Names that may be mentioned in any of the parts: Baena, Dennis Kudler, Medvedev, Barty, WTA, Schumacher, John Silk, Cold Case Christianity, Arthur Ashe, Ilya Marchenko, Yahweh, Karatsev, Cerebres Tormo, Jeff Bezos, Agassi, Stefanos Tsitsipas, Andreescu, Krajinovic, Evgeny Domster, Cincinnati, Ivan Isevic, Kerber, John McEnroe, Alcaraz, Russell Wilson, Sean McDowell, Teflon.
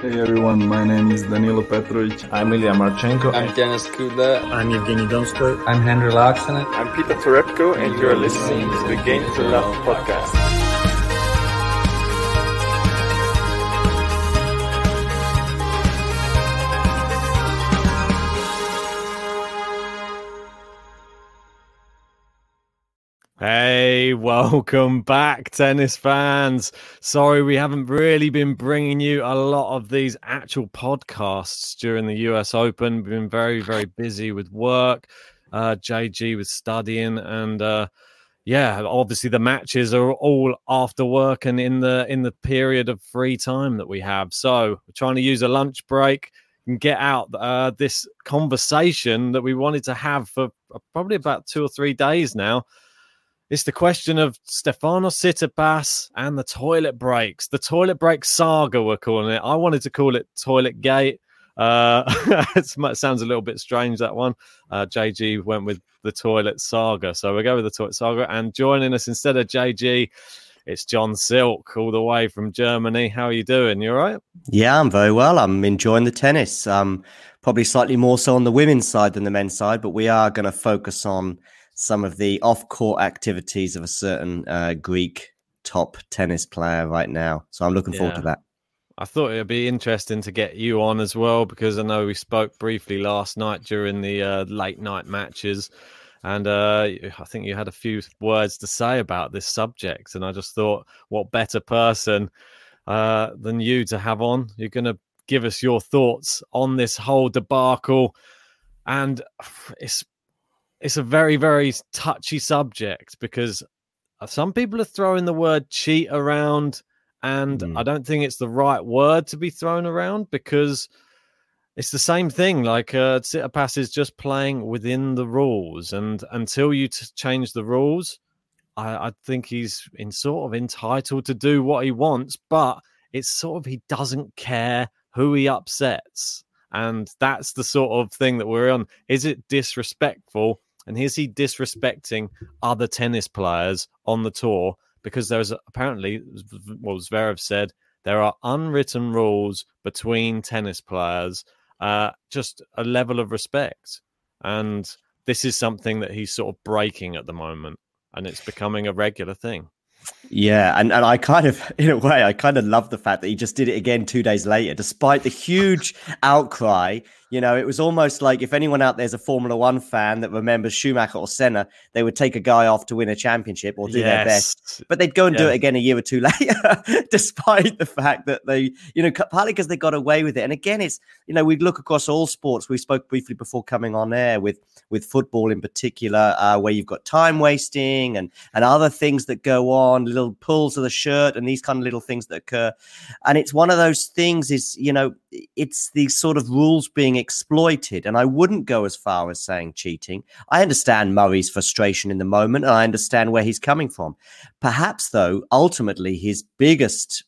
Hey everyone, my name is Danilo Petrovic. I'm Ilya Marchenko. I'm Dennis Kudler. I'm Evgeny Domster. I'm Henry Larksonek. I'm Peter Turepko, and you're listening to the Game to Love podcast. Hey, welcome back, tennis fans. Sorry, we haven't really been bringing you a lot of these actual podcasts during the US Open. We've been very, very busy with work. JG was studying, and obviously the matches are all after work and in the period of free time that we have. So we're trying to use a lunch break and get out this conversation that we wanted to have for probably about 2 or 3 days now. It's the question of Stefanos Tsitsipas and the toilet breaks. The toilet break saga, we're calling it. I wanted to call it Toilet Gate. It sounds a little bit strange, that one. JG went with the toilet saga. So we'll go with the toilet saga. And joining us instead of JG, it's John Silk, all the way from Germany. How are you doing? You all right? Yeah, I'm very well. I'm enjoying the tennis. Probably slightly more so on the women's side than the men's side, but we are going to focus on some of the off-court activities of a certain Greek top tennis player right now. So I'm looking forward to that. I thought it'd be interesting to get you on as well, because I know we spoke briefly last night during the late night matches. And I think you had a few words to say about this subject. And I just thought, what better person than you to have on? You're going to give us your thoughts on this whole debacle. And it's a very, very touchy subject, because some people are throwing the word cheat around, and I don't think it's the right word to be thrown around, because it's the same thing. Like Tsitsipas is just playing within the rules, and until you change the rules, I think he's in sort of entitled to do what he wants, but it's sort of he doesn't care who he upsets. And that's the sort of thing that we're on. Is it disrespectful? And is he disrespecting other tennis players on the tour? Because there's apparently, Zverev said, there are unwritten rules between tennis players, just a level of respect. And this is something that he's sort of breaking at the moment. And it's becoming a regular thing. Yeah, and I kind of, in a way, I kind of love the fact that he just did it again 2 days later, despite the huge outcry. You know, it was almost like if anyone out there's a Formula One fan that remembers Schumacher or Senna, they would take a guy off to win a championship or do their best, but they'd go and do it again a year or two later, despite the fact that they, you know, partly because they got away with it. And again, it's, you know, we look across all sports. We spoke briefly before coming on air with football in particular, where you've got time wasting and other things that go on. on, little pulls of the shirt and these kind of little things that occur. And it's one of those things is, you know, it's these sort of rules being exploited. And I wouldn't go as far as saying cheating. I understand Murray's frustration in the moment, and I understand where he's coming from. Perhaps, though, ultimately his biggest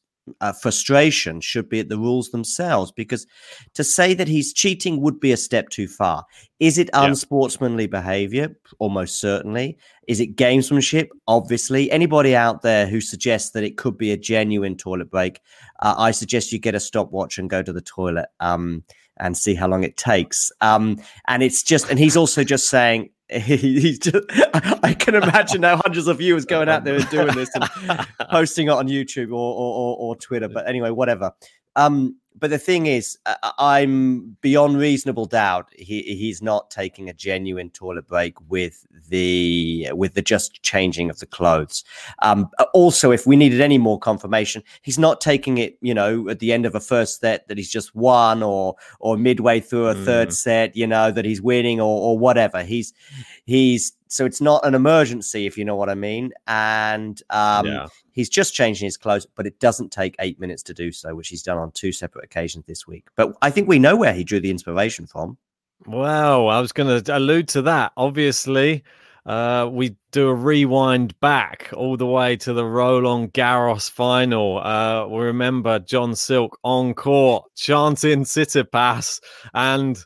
frustration should be at the rules themselves, because to say that he's cheating would be a step too far. Is it unsportsmanly behavior? Almost certainly. Is it gamesmanship? Obviously. Anybody out there who suggests that it could be a genuine toilet break, I suggest you get a stopwatch and go to the toilet and see how long it takes. And it's just, and he's also just saying, I can imagine now hundreds of viewers going out there and doing this and posting it on YouTube or Twitter. But anyway, whatever. But the thing is, I'm beyond reasonable doubt he's not taking a genuine toilet break with the just changing of the clothes. Also, if we needed any more confirmation, he's not taking it, you know, at the end of a first set that he's just won, or midway through a third set, you know, that he's winning or whatever. He's so it's not an emergency, if you know what I mean. And he's just changing his clothes, but it doesn't take 8 minutes to do so, which he's done on two separate occasions this week. But I think we know where he drew the inspiration from. Well, I was going to allude to that. Obviously, we do a rewind back all the way to the Roland Garros final. We remember John Silk on court chanting Tsitsipas, and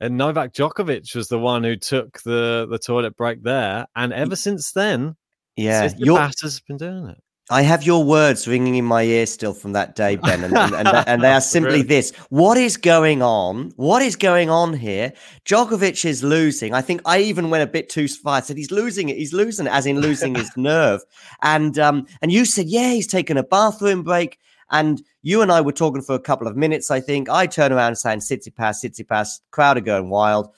Novak Djokovic was the one who took the toilet break there. And ever since then, Tsitsipas has been doing it. I have your words ringing in my ear still from that day, Ben, and they are simply really? This. What is going on? What is going on here? Djokovic is losing. I think I even went a bit too far. I said, he's losing it, as in losing his nerve. And you said, he's taken a bathroom break. And you and I were talking for a couple of minutes, I think. I turn around and saying, Tsitsipas, crowd are going wild.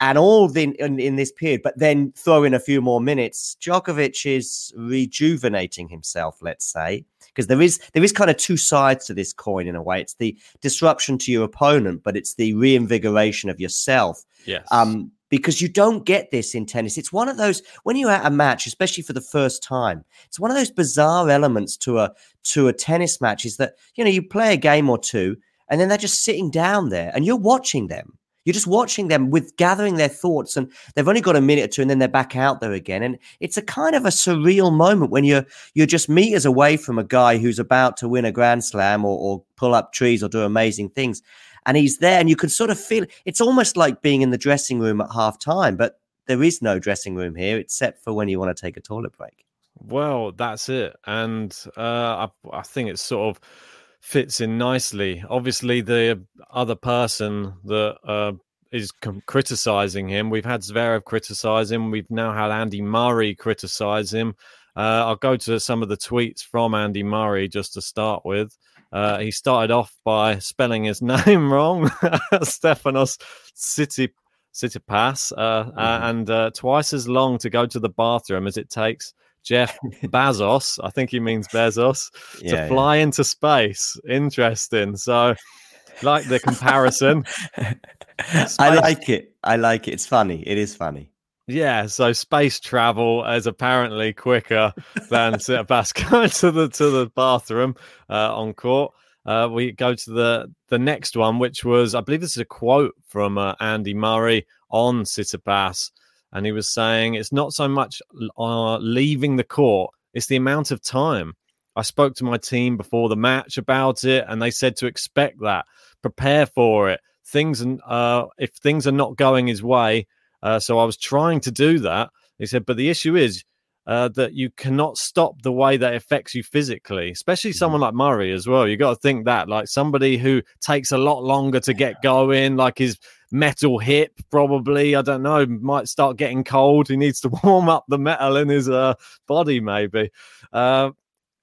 And all in this period, but then throw in a few more minutes, Djokovic is rejuvenating himself, let's say, because there is kind of two sides to this coin in a way. It's the disruption to your opponent, but it's the reinvigoration of yourself. Yes. Because you don't get this in tennis. It's one of those, when you're at a match, especially for the first time, it's one of those bizarre elements to a tennis match is that, you know, you play a game or two and then they're just sitting down there and you're watching them. You're just watching them with gathering their thoughts, and they've only got a minute or two and then they're back out there again. And it's a kind of a surreal moment when you're just meters away from a guy who's about to win a Grand Slam or pull up trees or do amazing things. And he's there and you can sort of feel it's almost like being in the dressing room at half time, but there is no dressing room here except for when you want to take a toilet break. Well, that's it. And I think it's sort of fits in nicely. Obviously, the other person that is criticizing him, we've had Zverev criticize him. We've now had Andy Murray criticize him. I'll go to some of the tweets from Andy Murray just to start with. He started off by spelling his name wrong, Stefanos Tsitsipas, and twice as long to go to the bathroom as it takes Jeff Bezos, I think he means Bezos, to fly into space. Interesting. So, like the comparison. I like it. It's funny. It is funny. Yeah, so space travel is apparently quicker than Tsitsipas going to the bathroom on court. We go to the next one, which was, I believe this is a quote from Andy Murray on Tsitsipas. And he was saying, it's not so much leaving the court, it's the amount of time. I spoke to my team before the match about it, and they said to expect that, prepare for it. If things are not going his way, so I was trying to do that. He said, but the issue is that you cannot stop the way that affects you physically, especially someone like Murray as well. You got to think that, like somebody who takes a lot longer to get going, like his metal hip probably, I don't know, might start getting cold. He needs to warm up the metal in his body maybe.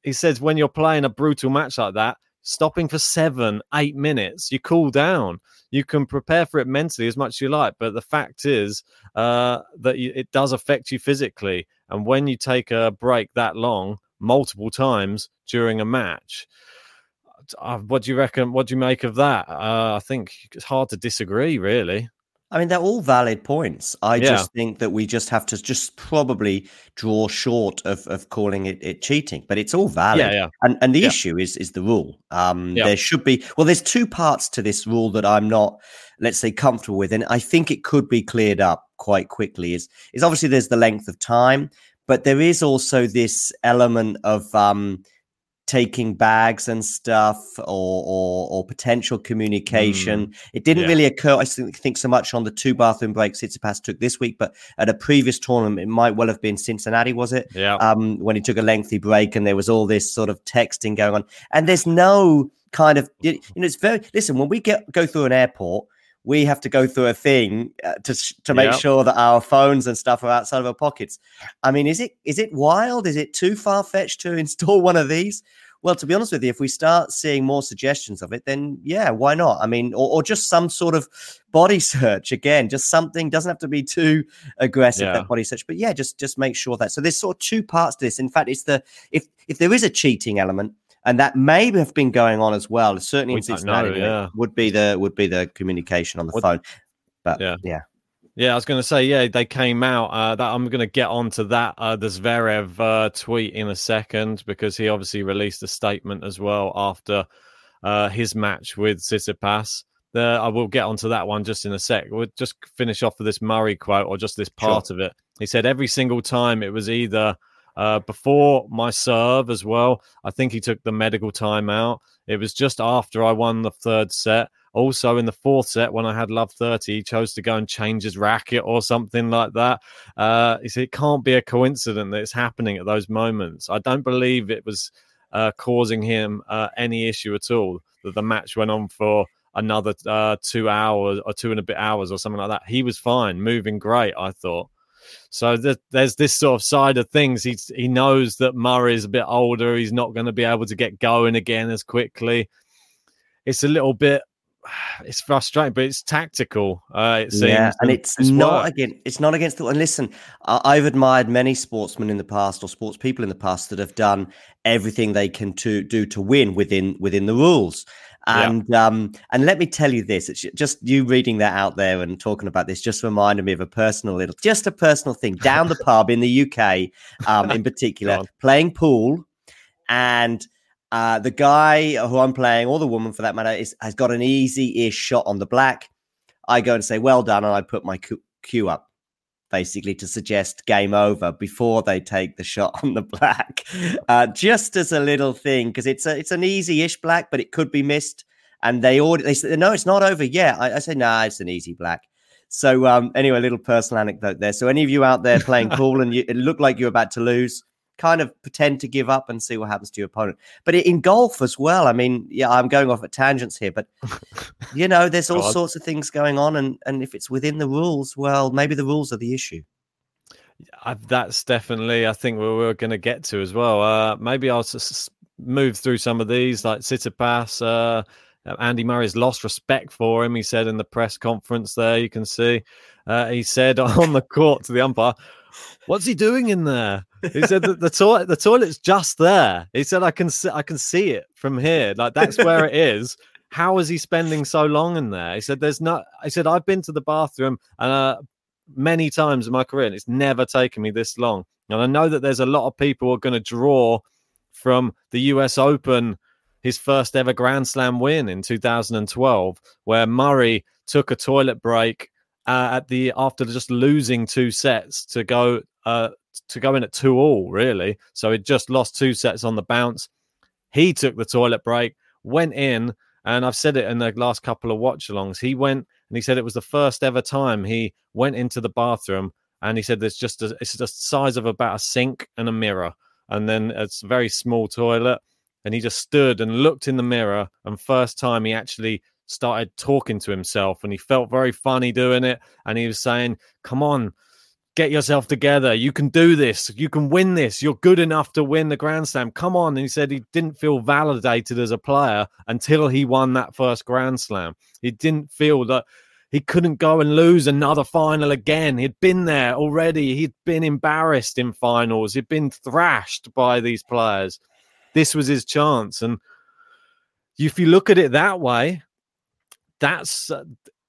He says when you're playing a brutal match like that, stopping for 7-8 minutes, you cool down. You can prepare for it mentally as much as you like, but the fact is that it does affect you physically. And when you take a break that long multiple times during a match, what do you reckon? What do you make of that? I think it's hard to disagree, really. I mean, they're all valid points. I just think that we just have to just probably draw short of calling it cheating, but it's all valid. Yeah, yeah. And the issue is the rule. There should be, well, there's two parts to this rule that I'm not, let's say, comfortable with. And I think it could be cleared up quite quickly is obviously there's the length of time, but there is also this element of, taking bags and stuff or potential communication. It didn't really occur, I think, so much on the two bathroom breaks Tsitsipas took this week, but at a previous tournament, it might well have been Cincinnati, was it? Yeah. When he took a lengthy break and there was all this sort of texting going on. And there's no kind of, it's very, listen, when we go through an airport, we have to go through a thing to make sure that our phones and stuff are outside of our pockets. I mean, is it wild? Is it too far-fetched to install one of these? Well, to be honest with you, if we start seeing more suggestions of it, then yeah, why not? I mean, or just some sort of body search again, just something, doesn't have to be too aggressive, that body search, but yeah, just make sure that. So there's sort of two parts to this. In fact, it's if there is a cheating element, and that may have been going on as well. Certainly in Cincinnati, would be the communication on the phone. But I was going to say, they came out. That I'm going to get onto that the Zverev tweet in a second, because he obviously released a statement as well after his match with Tsitsipas. I will get onto that one just in a sec. We'll just finish off with this Murray quote, or just this part of it. He said every single time it was either. Before my serve as well, I think he took the medical timeout. It was just after I won the third set. Also in the fourth set, when I had love 30, he chose to go and change his racket or something like that. He said it can't be a coincidence that it's happening at those moments. I don't believe it was causing him any issue at all, that the match went on for another 2 hours or 2 and a bit hours or something like that. He was fine, moving great, I thought. So there's this sort of side of things. He knows that Murray's a bit older. He's not going to be able to get going again as quickly. It's a little bit, it's frustrating, but it's tactical. It seems. Yeah, and it's not against the. And listen, I've admired many sportsmen in the past, or sports people in the past, that have done everything they can to do to win within the rules. And and let me tell you this, it's just you reading that out there and talking about this just reminded me of a personal thing down the pub in the UK, in particular, playing pool. And the guy who I'm playing, or the woman for that matter, has got an easy-ish shot on the black. I go and say, well done. And I put my cue up, basically to suggest game over before they take the shot on the black, just as a little thing, because it's an easy-ish black, but it could be missed. And they say, no, it's not over yet. I say, nah, it's an easy black. So anyway, a little personal anecdote there. So any of you out there playing pool and it looked like you're about to lose, kind of pretend to give up and see what happens to your opponent. But in golf as well, I mean, I'm going off at tangents here, but there's all sorts of things going on. And if it's within the rules, well, maybe the rules are the issue. That's definitely, I think, where we're going to get to as well. Maybe I'll just move through some of these, like Tsitsipas. Andy Murray's lost respect for him, he said in the press conference there, you can see. He said on the court to the umpire, what's he doing in there? He said that the toilet's just there. He said, I can see it from here. Like, that's where it is. How is he spending so long in there? He said, I've been to the bathroom many times in my career, and it's never taken me this long. And I know that there's a lot of people who are going to draw from the US Open, his first ever Grand Slam win in 2012, where Murray took a toilet break after just losing two sets to go in at 2-2, really. So he'd just lost two sets on the bounce. He took the toilet break, went in, and I've said it in the last couple of watch-alongs. He went and he said it was the first ever time he went into the bathroom, and he said it's the size of about a sink and a mirror, and then it's a very small toilet. And he just stood and looked in the mirror, and first time he actually started talking to himself, and he felt very funny doing it. And he was saying, come on, get yourself together. You can do this. You can win this. You're good enough to win the Grand Slam. Come on. And he said he didn't feel validated as a player until he won that first Grand Slam. He didn't feel that he couldn't go and lose another final again. He'd been there already. He'd been embarrassed in finals. He'd been thrashed by these players. This was his chance. And if you look at it that way, that's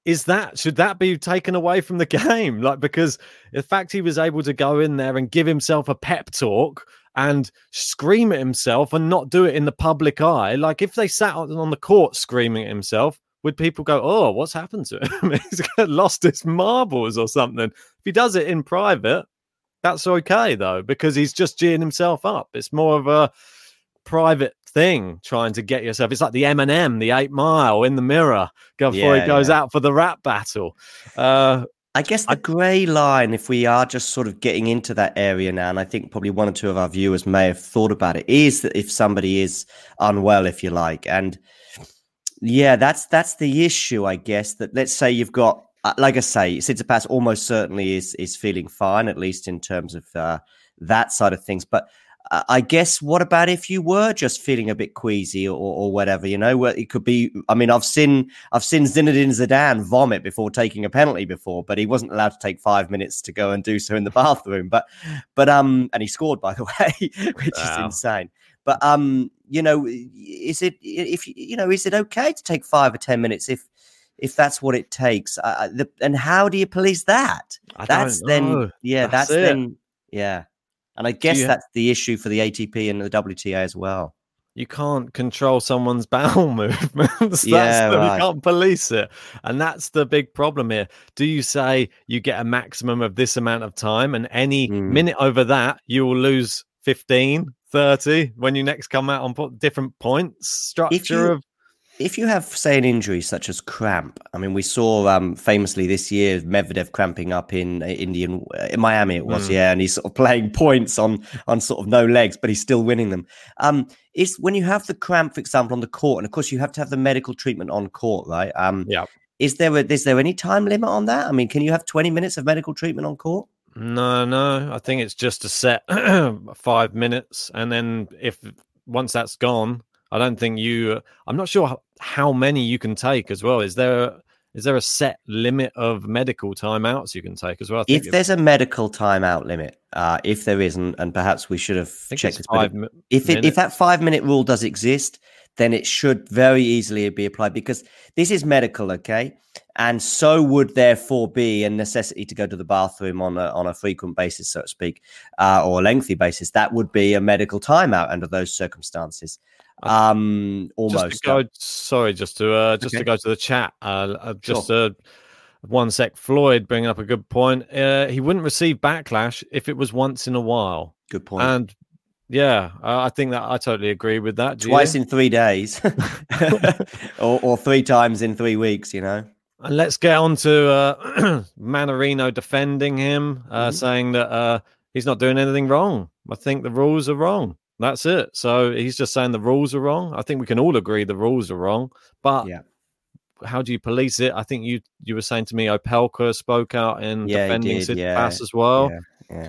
is that, should that be taken away from the game? Like, because the fact he was able to go in there and give himself a pep talk and scream at himself and not do it in the public eye. Like, if they sat on the court screaming at himself, would people go, oh, what's happened to him? He's lost his marbles or something. If he does it in private, that's okay, though, because he's just geeing himself up. It's more of a private thing, trying to get yourself. It's like the Eminem, the 8 Mile in the mirror before he goes out for the rap battle. I guess the grey line, if we are just sort of getting into that area now, and I think probably one or two of our viewers may have thought about it, is that if somebody is unwell, if you like. And yeah, that's the issue, I guess, that let's say you've got, like I say, Tsitsipas almost certainly is feeling fine, at least in terms of that side of things. But I guess what about if you were just feeling a bit queasy or whatever, you know, it could be, I mean, I've seen Zinedine Zidane vomit before taking a penalty before, but he wasn't allowed to take 5 minutes to go and do so in the bathroom. But and he scored, by the way, which is insane. But, you know, is it okay to take 5 or 10 minutes if that's what it takes? And how do you police that? I don't know. And I guess that's the issue for the ATP and the WTA as well. You can't control someone's bowel movements. You can't police it. And that's the big problem here. Do you say you get a maximum of this amount of time and any minute over that, you will lose 15, 30 when you next come out on different points structure If you have, say, an injury such as cramp, I mean, we saw famously this year Medvedev cramping up in Miami, it was, and he's sort of playing points on sort of no legs, but he's still winning them. It's when you have the cramp, for example, on the court, and of course you have to have the medical treatment on court, right? Is there any time limit on that? I mean, can you have 20 minutes of medical treatment on court? No. I think it's just a set 5 minutes, and then once that's gone, I don't think I'm not sure how many you can take as well. Is there a set limit of medical timeouts you can take as well? I think if there's a medical timeout limit, if there isn't, and perhaps we should have checked this. If that 5 minute rule does exist, then it should very easily be applied, because this is medical, okay? And so would therefore be a necessity to go to the bathroom on a frequent basis, so to speak, or a lengthy basis. That would be a medical timeout under those circumstances. To go to the chat, one sec. Floyd bringing up a good point. He wouldn't receive backlash if it was once in a while. Good point. And I think that I totally agree with that. Twice in 3 days or 3 times in 3 weeks, you know. And let's get on to Manarino defending him, saying that he's not doing anything wrong. I think the rules are wrong. That's it. So he's just saying the rules are wrong. I think we can all agree the rules are wrong, but how do you police it? I think you were saying to me, Opelka spoke out in defending Tsitsipas as well. Yeah.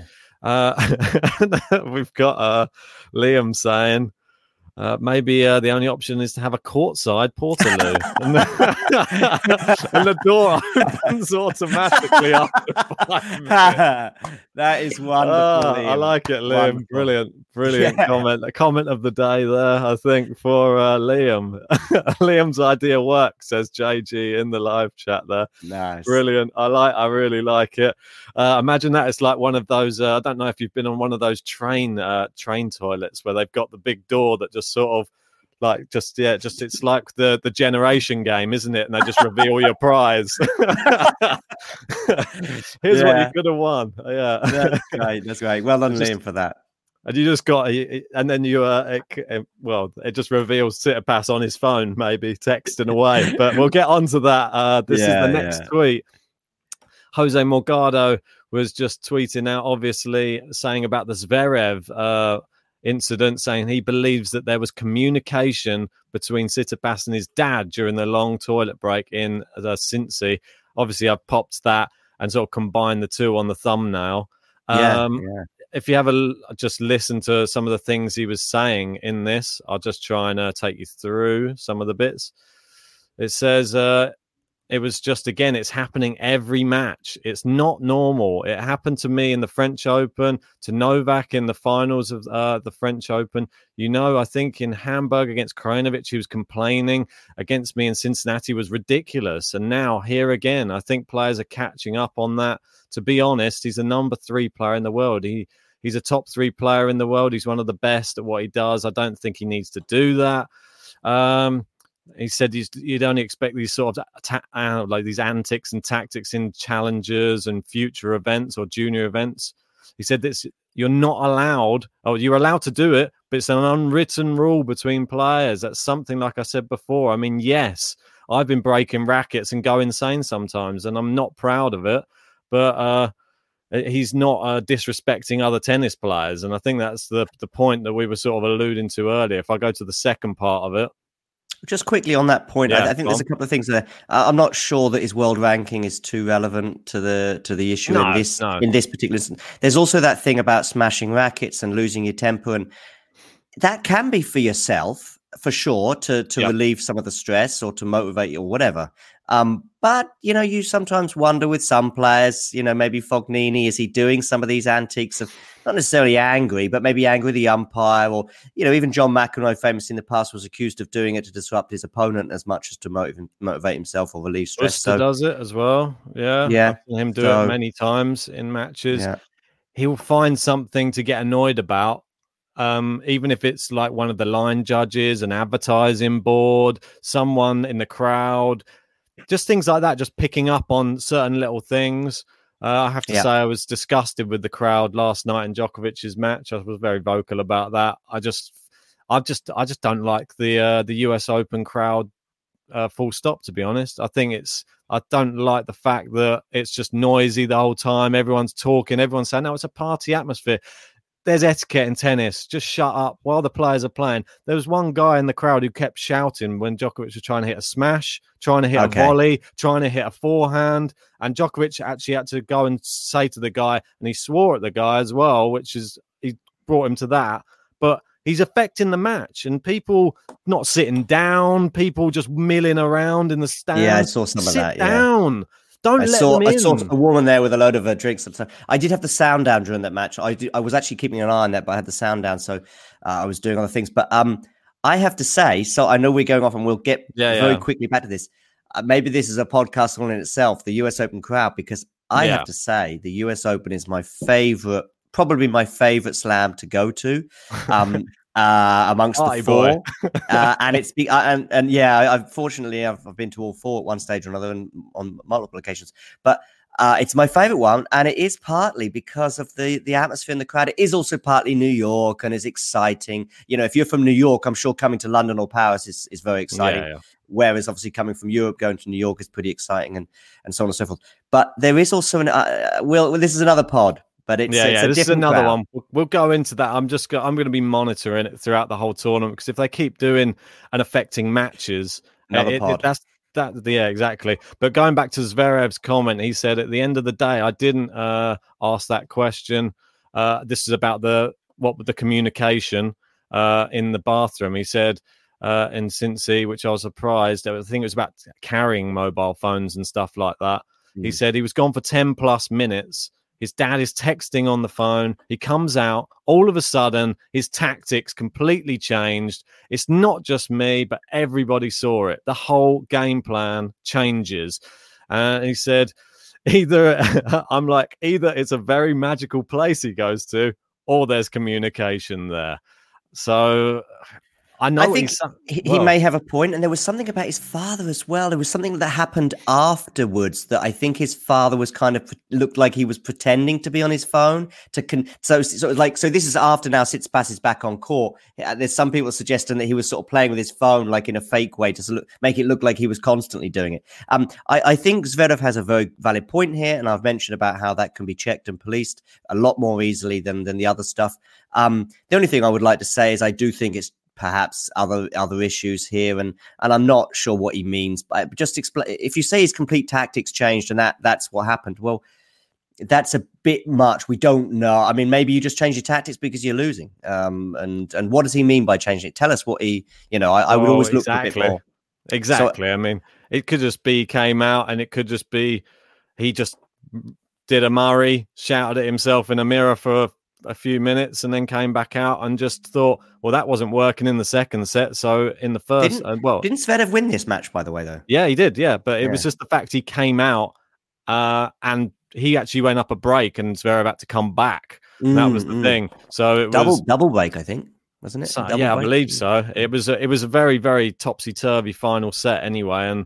We've got Liam saying, maybe the only option is to have a courtside portaloo, and the door opens automatically after 5 minutes. That is wonderful. I like it, Liam. Wonderful. Brilliant comment. A comment of the day there, I think, for Liam. Liam's idea works, says JG in the live chat there. Nice, brilliant. I really like it. Imagine that it's like one of those. I don't know if you've been on one of those train toilets where they've got the big door that just sort of like just it's like the generation game, isn't it? And they just reveal your prize. Here's what you could have won. Yeah, that's great. That's great. Well done, Liam, for that. And you just got, and then you it just reveals Tsitsipas on his phone, maybe texting away. But we'll get onto that. This is the next tweet. Jose Morgado was just tweeting out, obviously saying about the Zverev incident, saying he believes that there was communication between Tsitsipas and his dad during the long toilet break in the Cincy. Obviously, I've popped that and sort of combined the two on the thumbnail. If you have just listen to some of the things he was saying in this, I'll just try and take you through some of the bits. It says, It was just, again, it's happening every match. It's not normal. It happened to me in the French Open, to Novak in the finals of the French Open. You know, I think in Hamburg against Krajinovic, he was complaining against me in Cincinnati was ridiculous. And now here again, I think players are catching up on that. To be honest, he's a number 3 player in the world. He's a top 3 player in the world. He's one of the best at what he does. I don't think he needs to do that. He said you'd only expect these sort of these antics and tactics in challengers and future events or junior events. He said this: you're not allowed. Oh, you're allowed to do it, but it's an unwritten rule between players. That's something, like I said before. I mean, yes, I've been breaking rackets and go insane sometimes, and I'm not proud of it. But he's not disrespecting other tennis players, and I think that's the point that we were sort of alluding to earlier. If I go to the second part of it. Just quickly on that point, I think there's a couple of things there. I'm not sure that his world ranking is too relevant to the issue in this particular instance. There's also that thing about smashing rackets and losing your temper, and that can be for yourself for sure to relieve some of the stress or to motivate you or whatever. But you know, you sometimes wonder with some players, you know, maybe Fognini, is he doing some of these antics of not necessarily angry, but maybe angry with the umpire, or, you know, even John McEnroe famously in the past was accused of doing it to disrupt his opponent as much as to motivate himself or relieve stress. Buster does it as well. Yeah. I've seen him do it many times in matches. Yeah. He will find something to get annoyed about. Even if it's like one of the line judges, an advertising board, someone in the crowd, just things like that, just picking up on certain little things. I have to say I was disgusted with the crowd last night in Djokovic's match. I was very vocal about that. I just don't like the US Open crowd, full stop, to be honest. I don't like the fact that it's just noisy the whole time. Everyone's talking, everyone's saying, no, it's a party atmosphere. There's etiquette in tennis. Just shut up while the players are playing. There was one guy in the crowd who kept shouting when Djokovic was trying to hit a smash, trying to hit a volley, trying to hit a forehand. And Djokovic actually had to go and say to the guy, and he swore at the guy as well, which is, he brought him to that. But he's affecting the match, and people not sitting down, people just milling around in the stands. Yeah, I saw some of that. Sit down. Don't let them in. I saw a woman there with a load of her drinks. I did have the sound down during that match. I was actually keeping an eye on that, but I had the sound down, so I was doing other things. But I have to say, so I know we're going off, and we'll get very quickly back to this. Maybe this is a podcast all in itself, the US Open crowd, because I have to say the US Open is my favorite, probably my favorite slam to go to. Amongst the four, and it's and unfortunately I've been to all four at one stage or another, and on multiple occasions. But it's my favorite one, and it is partly because of the atmosphere in the crowd. It is also partly New York, and is exciting. You know, if you're from New York, I'm sure coming to London or Paris is very exciting. Yeah. Whereas obviously coming from Europe, going to New York is pretty exciting, and so on and so forth. But there is also an this is another pod. But it's this is another crowd. One. We'll go into that. I'm going to be monitoring it throughout the whole tournament, because if they keep doing and affecting matches, exactly. But going back to Zverev's comment, he said at the end of the day, I didn't ask that question. This is about the communication in the bathroom. He said in Cincy, which I was surprised. I think it was about carrying mobile phones and stuff like that. Mm. He said he was gone for 10 plus minutes. His dad is texting on the phone. He comes out. All of a sudden, his tactics completely changed. It's not just me, but everybody saw it. The whole game plan changes. And he said, either it's a very magical place he goes to, or there's communication there. So I think he may have a point, and there was something about his father as well. There was something that happened afterwards that I think his father was kind of looked like he was pretending to be on his phone. So this is after now Tsitsipas is back on court. There's some people suggesting that he was sort of playing with his phone like in a fake way to make it look like he was constantly doing it. I think Zverev has a very valid point here, and I've mentioned about how that can be checked and policed a lot more easily than the other stuff. The only thing I would like to say is I do think it's perhaps other issues here, and I'm not sure what he means. But just explain, if you say his complete tactics changed and that's what happened, well, that's a bit much. We don't know. I mean, maybe you just change your tactics because you're losing. And what does he mean by changing it? Tell us what I would always look for a bit more. Exactly. So, I mean, it could just be came out, and it could just be he just did a Murray, shouted at himself in a mirror for a few minutes, and then came back out and just thought, well, that wasn't working in the second set. So in the first, didn't Zverev win this match, by the way, though? Yeah, he did. Yeah, but it was just the fact he came out and he actually went up a break, and Zverev had to come back. That was the thing. So it was double break, I think. Wasn't it? So, yeah, I believe so. It was a very, very topsy-turvy final set anyway, and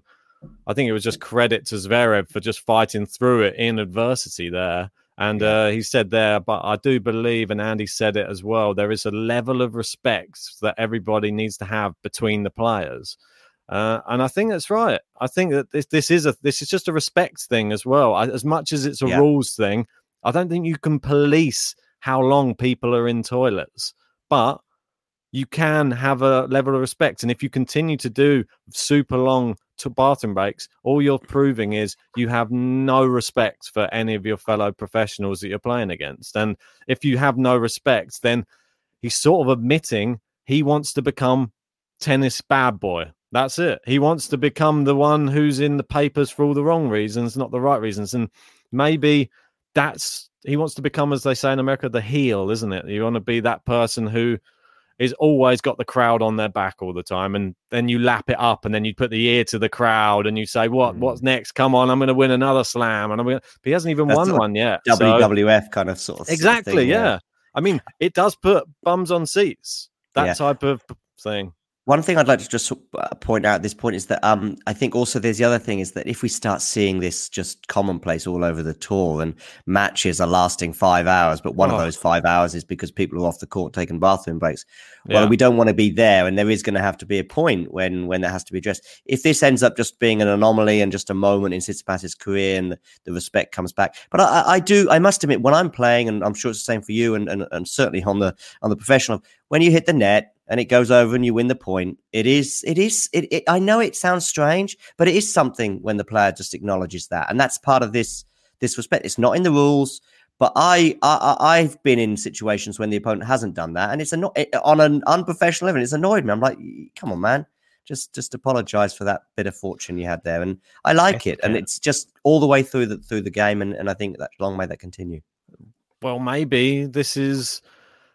I think it was just credit to Zverev for just fighting through it in adversity there. And he said there, but I do believe, and Andy said it as well, there is a level of respect that everybody needs to have between the players. And I think that's right. I think that this is just a respect thing as well. As much as it's a rules thing, I don't think you can police how long people are in toilets. But you can have a level of respect. And if you continue to do super long bathroom breaks, all you're proving is you have no respect for any of your fellow professionals that you're playing against. And if you have no respect, then he's sort of admitting he wants to become tennis bad boy. That's it. He wants to become the one who's in the papers for all the wrong reasons, not the right reasons. And maybe he wants to become, as they say in America, the heel, isn't it? You want to be that person who is always got the crowd on their back all the time, and then you lap it up, and then you put the ear to the crowd, and you say, what's next? Come on, I'm going to win another slam. And but he hasn't even won one yet. WWF kind of sort of exactly, sort of thing, yeah. I mean, it does put bums on seats, that type of thing. One thing I'd like to just point out at this point is that I think also there's the other thing is that if we start seeing this just commonplace all over the tour, and matches are lasting 5 hours, but one of those 5 hours is because people are off the court taking bathroom breaks. Well, we don't want to be there, and there is going to have to be a point when that has to be addressed. If this ends up just being an anomaly and just a moment in Tsitsipas's career, and the respect comes back. But I must admit, when I'm playing, and I'm sure it's the same for you, and certainly on the professional, when you hit the net, and it goes over and you win the point. It is. I know it sounds strange, but it is something when the player just acknowledges that. And that's part of this respect. It's not in the rules, but I've been in situations when the opponent hasn't done that. And it's on an unprofessional level. It's annoyed me. I'm like, come on, man. Just apologize for that bit of fortune you had there. And I like it. And it's just all the way through the game. And I think that long may that continue. Well, maybe this is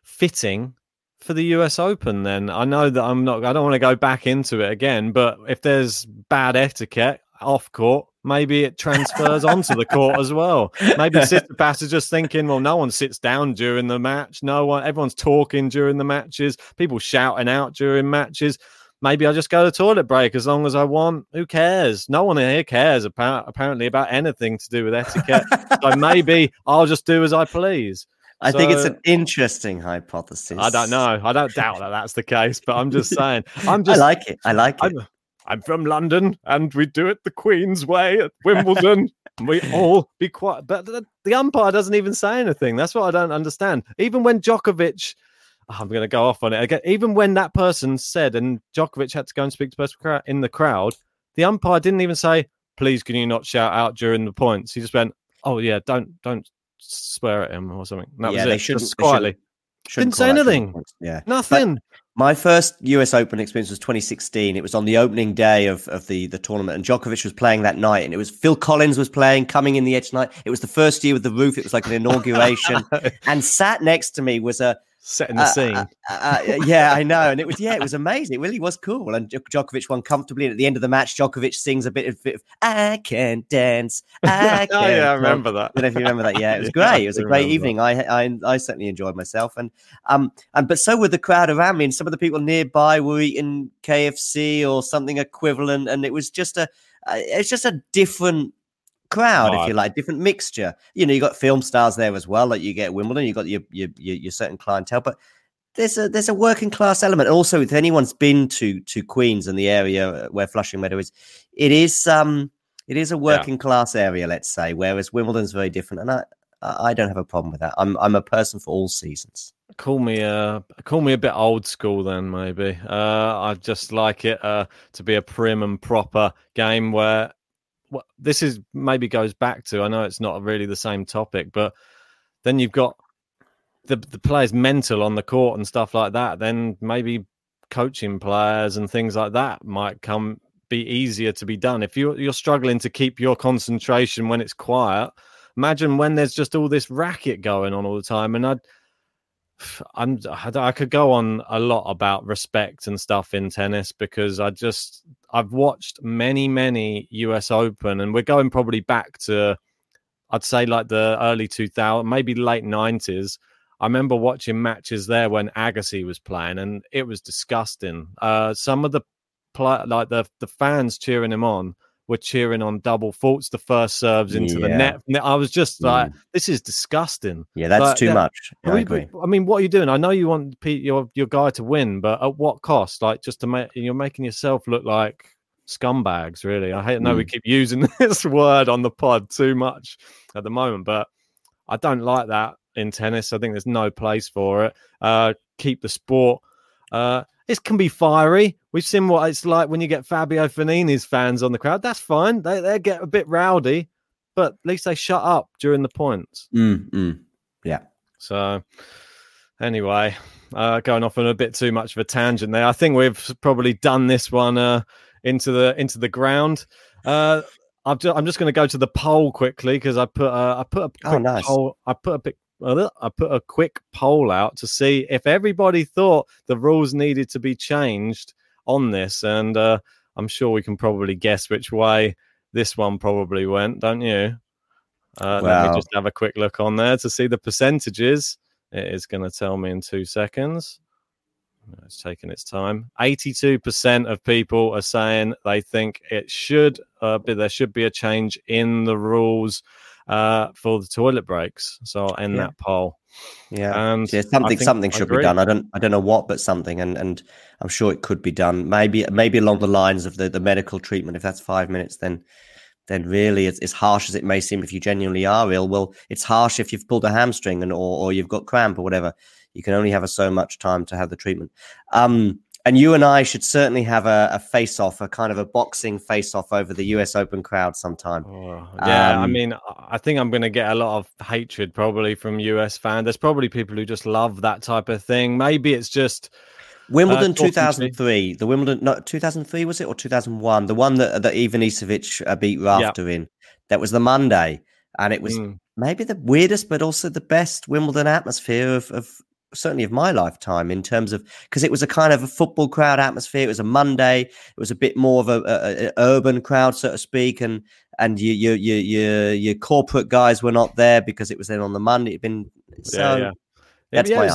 fitting for the US Open, then. I know that I don't want to go back into it again, but if there's bad etiquette off court, maybe it transfers onto the court as well. Maybe Tsitsipas is just thinking, well, no one sits down during the match. Everyone's talking during the matches, people shouting out during matches. Maybe I just go to toilet break as long as I want. Who cares? No one here cares apparently about anything to do with etiquette. So maybe I'll just do as I please. I think it's an interesting hypothesis. I don't know. I don't doubt that that's the case, but I'm just saying. I like it. I'm from London, and we do it the Queen's way at Wimbledon. We all be quiet. But the umpire doesn't even say anything. That's what I don't understand. Even when Djokovic... I'm going to go off on it again. Even when that person said, and Djokovic had to go and speak to the person in the crowd, the umpire didn't even say, please, can you not shout out during the points? He just went, oh, yeah, don't swear at him or something. And that was it. Just quietly. Didn't say anything. Yeah, nothing. But my first US Open experience was 2016. It was on the opening day of the tournament, and Djokovic was playing that night, and it was Phil Collins was playing, coming in the edge night. It was the first year with the roof. It was like an inauguration, and sat next to me was a setting the scene. Yeah, I know, and it was amazing. It really was cool, and Djokovic won comfortably. And at the end of the match, Djokovic sings a bit of "I Can Dance." Oh, yeah, I remember that. I don't know if you remember that. Yeah, it was great. It was a great evening. I certainly enjoyed myself, and but so were the crowd around me, and some of the people nearby were eating KFC or something equivalent, and it was just a different crowd, if you like, different mixture. You know, you got film stars there as well, like you get at Wimbledon. You got your certain clientele, but there's a working class element. Also, if anyone's been to Queens and the area where Flushing Meadow is, it is a working class area, let's say. Whereas Wimbledon's very different, and I don't have a problem with that. I'm a person for all seasons. Call me a bit old school then, maybe. I just like it to be a prim and proper game where. Well, this is maybe goes back to, I know it's not really the same topic, but then you've got the players mental on the court and stuff like that. Then maybe coaching players and things like that might come be easier to be done. If you're struggling to keep your concentration when it's quiet, imagine when there's just all this racket going on all the time. And I could go on a lot about respect and stuff in tennis, because I've watched many US Open, and we're going probably back to, I'd say, like the early 2000s, maybe late 90s. I remember watching matches there when Agassi was playing, and it was disgusting. Some of the fans cheering him on were cheering on double faults, the first serves into the net. I was just like, this is disgusting. Yeah, that's like, too much. Yeah, I agree. I mean, what are you doing? I know you want your guy to win, but at what cost? Like, just to make, you're making yourself look like scumbags, really. I hate. No, we keep using this word on the pod too much at the moment, but I don't like that in tennis. I think there's no place for it. Keep the sport. It can be fiery. We've seen what it's like when you get Fabio Fanini's fans on the crowd. That's fine. They get a bit rowdy, but at least they shut up during the points. Yeah. So anyway, going off on a bit too much of a tangent there. I think we've probably done this one into the ground. I'm just going to go to the poll quickly, because I put a quick poll out to see if everybody thought the rules needed to be changed on this, and I'm sure we can probably guess which way this one probably went, don't you? Well, let me just have a quick look on there to see the percentages. It is going to tell me in 2 seconds. It's taking its time. 82% of people are saying they think it should there should be a change in the rules for the toilet breaks. So I'll end that poll. Yeah, and yeah, something should be done. I don't know what, but something, and I'm sure it could be done. Maybe along the lines of the medical treatment. If that's 5 minutes, then really, it's as harsh as it may seem. If you genuinely are ill, well, it's harsh if you've pulled a hamstring or you've got cramp or whatever. You can only have so much time to have the treatment. And you and I should certainly have a face-off, a kind of a boxing face-off over the US Open crowd sometime. Oh, yeah, I mean, I think I'm going to get a lot of hatred probably from US fans. There's probably people who just love that type of thing. Maybe it's just... Wimbledon 2003. The Wimbledon... No, 2003 was it? Or 2001? The one that Ivan Isevic beat Rafter in. That was the Monday. And it was maybe the weirdest, but also the best Wimbledon atmosphere of certainly of my lifetime, in terms of, because it was a kind of a football crowd atmosphere. It was a Monday. It was a bit more of a urban crowd, so to speak, and your corporate guys were not there because it was then on the Monday. It'd been it was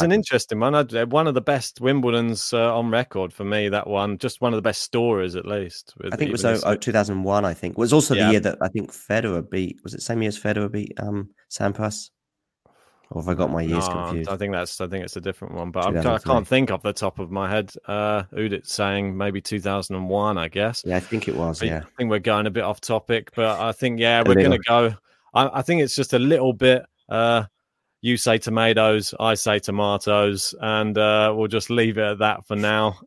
an interesting one. One of the best Wimbledons on record for me. That one, just one of the best stories, at least. I think it was 2001. I think it was also the year that I think Federer beat. Was it same year as Federer beat Sampras? Or have I got my years confused? I think it's a different one, but I can't think off the top of my head. Udit's saying maybe 2001, I guess. Yeah, I think it was. I think we're going a bit off topic, but I think we're going to go. I think it's just a little bit. You say tomatoes, I say tomatoes, and we'll just leave it at that for now.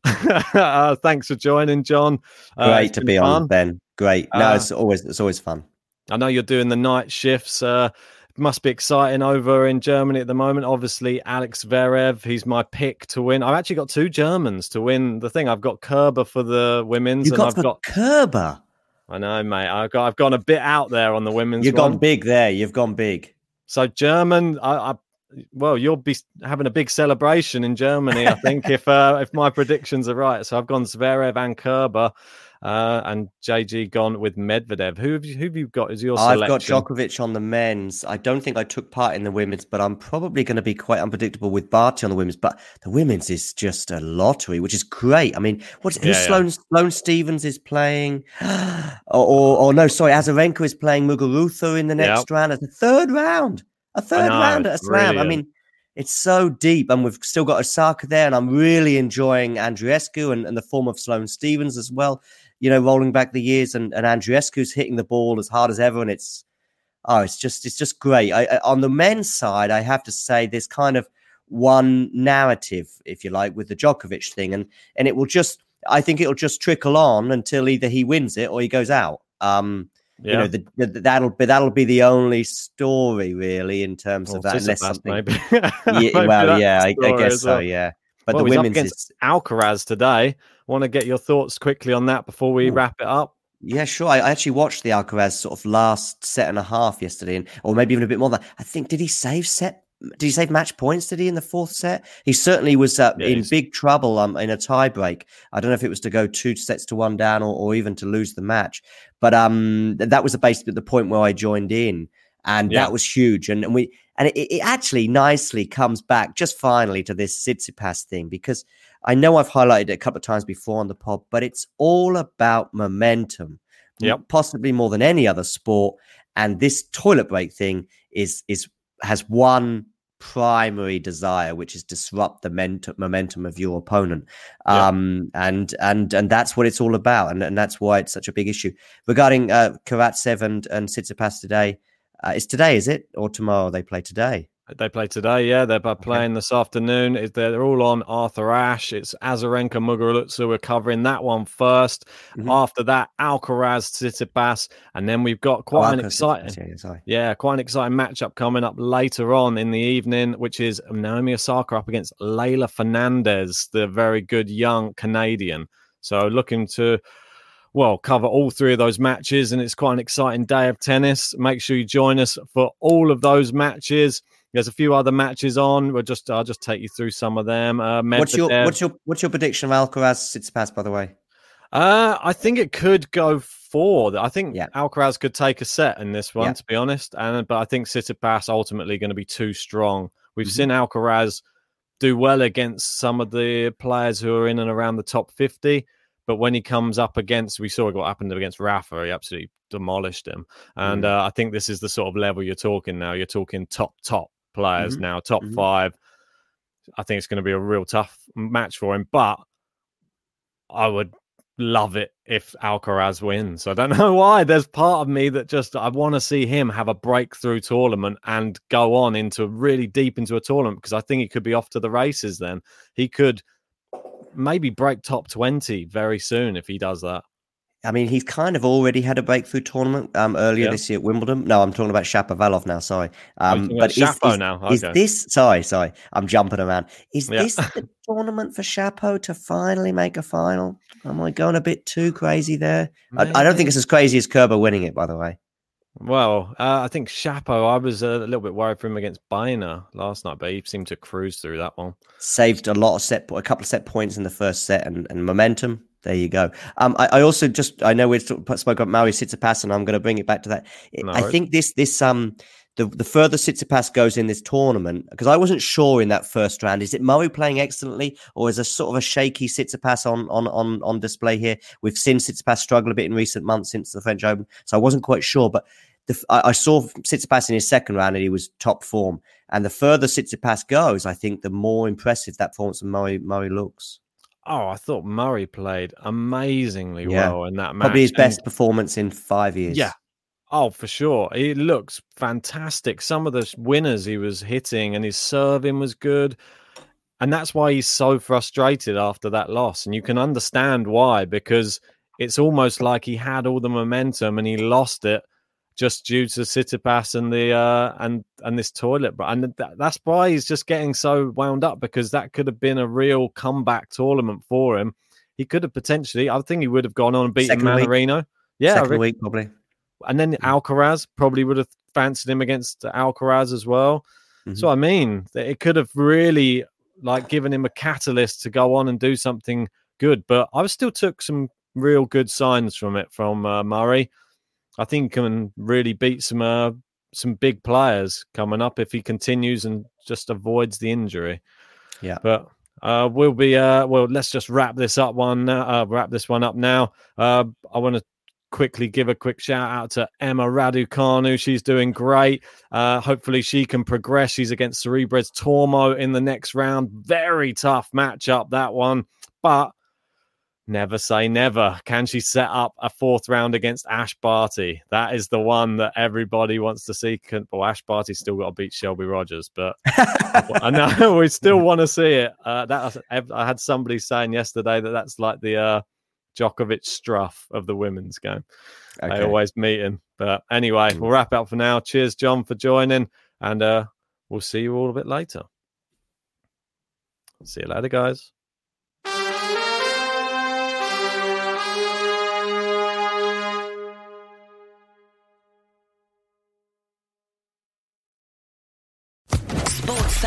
Thanks for joining, John. Great to be fun. On, Ben. Great. No, it's always fun. I know you're doing the night shifts. Must be exciting over in Germany at the moment. Obviously, Alex Zverev, he's my pick to win. I've actually got two Germans to win the thing. I've got Kerber for the women's. I've got Kerber. I know, mate. I've gone a bit out there on the women's. You've gone big there. You've gone big. So German, well, you'll be having a big celebration in Germany, I think, if my predictions are right. So I've gone Zverev and Kerber. And JG gone with Medvedev. Who have you got as your selection? I've got Djokovic on the men's. I don't think I took part in the women's, but I'm probably going to be quite unpredictable with Barty on the women's. But the women's is just a lottery, which is great. I mean, Sloane Stephens is playing, Azarenko is playing Muguruza in the next round. It's a third round at a slam. Brilliant. I mean, it's so deep, and we've still got Osaka there, and I'm really enjoying Andreescu and the form of Sloane Stephens as well. You know, rolling back the years, and Andreescu's hitting the ball as hard as ever, and it's just great. On the men's side, I have to say, there's kind of one narrative, if you like, with the Djokovic thing, and it will just, I think it'll just trickle on until either he wins it or he goes out. Yeah. You know, that'll be the only story really in terms of that. Unless something, maybe. Well, I guess so. Yeah, But well, the women's against Alcaraz today. Want to get your thoughts quickly on that before we wrap it up? Yeah, sure. I actually watched the Alcaraz sort of last set and a half yesterday, and, or maybe even a bit more than that. I think, did he save match points? Did he in the fourth set? He certainly was in big trouble in a tie break. I don't know if it was to go 2-1 down or even to lose the match. But that was basically the point where I joined in. And that was huge. And it actually nicely comes back just finally to this Tsitsipas thing, because I know I've highlighted it a couple of times before on the pod, but it's all about momentum, possibly more than any other sport. And this toilet break thing has one primary desire, which is disrupt the momentum of your opponent. And that's what it's all about. And that's why it's such a big issue. Regarding Karatsev and Tsitsipas today, it's today, is it? Or tomorrow? They play today. They play today, yeah. They're playing this afternoon. They're all on Arthur Ashe. It's Azarenka Muguruza. We're covering that one first. Mm-hmm. After that, Alcaraz, Tsitsipas. And then we've got quite an exciting matchup coming up later on in the evening, which is Naomi Osaka up against Leylah Fernandez, the very good young Canadian. So looking to... Well, cover all three of those matches, and it's quite an exciting day of tennis. Make sure you join us for all of those matches. There's a few other matches on. I'll just take you through some of them. What's your prediction of Alcaraz Tsitsipas, by the way? I think it could go four. I think Alcaraz could take a set in this one, to be honest. But I think Tsitsipas ultimately going to be too strong. We've seen Alcaraz do well against some of the players who are in and around the top 50. But when he comes up against, we saw what happened against Rafa. He absolutely demolished him. And I think this is the sort of level you're talking now. You're talking top players now, top five. I think it's going to be a real tough match for him. But I would love it if Alcaraz wins. I don't know why. There's part of me that just, I want to see him have a breakthrough tournament and go on really deep into a tournament, because I think he could be off to the races then. He could... maybe break top 20 very soon if he does that. I mean, he's kind of already had a breakthrough tournament earlier this year at Wimbledon. No, I'm talking about Shapovalov now, sorry. Sorry, I'm jumping around. Is this the tournament for Shapo to finally make a final? Am I going a bit too crazy there? I don't think it's as crazy as Kerber winning it, by the way. Well, I think Shapo, I was a little bit worried for him against Baena last night, but he seemed to cruise through that one. Saved a couple of set points in the first set and momentum. There you go. I also I know we spoke about Mario Tsitsipas, and I'm going to bring it back to that. I think the further Tsitsipas goes in this tournament, because I wasn't sure in that first round, is it Murray playing excellently, or is a sort of a shaky Tsitsipas on display here? We've seen Tsitsipas struggle a bit in recent months since the French Open, so I wasn't quite sure. But I saw Tsitsipas in his second round, and he was top form. And the further Tsitsipas goes, I think the more impressive that performance of Murray looks. Oh, I thought Murray played amazingly well in that match. Probably his best performance in 5 years. Yeah. Oh, for sure. He looks fantastic. Some of the winners he was hitting, and his serving was good. And that's why he's so frustrated after that loss. And you can understand why, because it's almost like he had all the momentum and he lost it just due to Tsitsipas and the and this toilet. And that's why he's just getting so wound up, because that could have been a real comeback tournament for him. He could have potentially, I think he would have gone on and beaten Manarino. Second week, probably. And then Alcaraz probably would have fancied him against Alcaraz as well. Mm-hmm. So, I mean, it could have really given him a catalyst to go on and do something good. But I still took some real good signs from Murray. I think he can really beat some big players coming up if he continues and just avoids the injury. Yeah. But we'll be, let's just wrap this one up now. I want to quickly give a quick shout out to Emma Raducanu. She's doing great. Hopefully she can progress. She's against Cerebres Tormo in the next round. Very tough matchup, that one. But never say never. Can she set up a fourth round against Ash Barty? That is the one that everybody wants to see. Ash Barty's still got to beat Shelby Rogers, but I know we still want to see it. I had somebody saying yesterday that's like the Djokovic Struff of the women's game. Okay. They always meet him. But anyway, we'll wrap up for now. Cheers, John, for joining, and we'll see you all a bit later. See you later, guys. Sports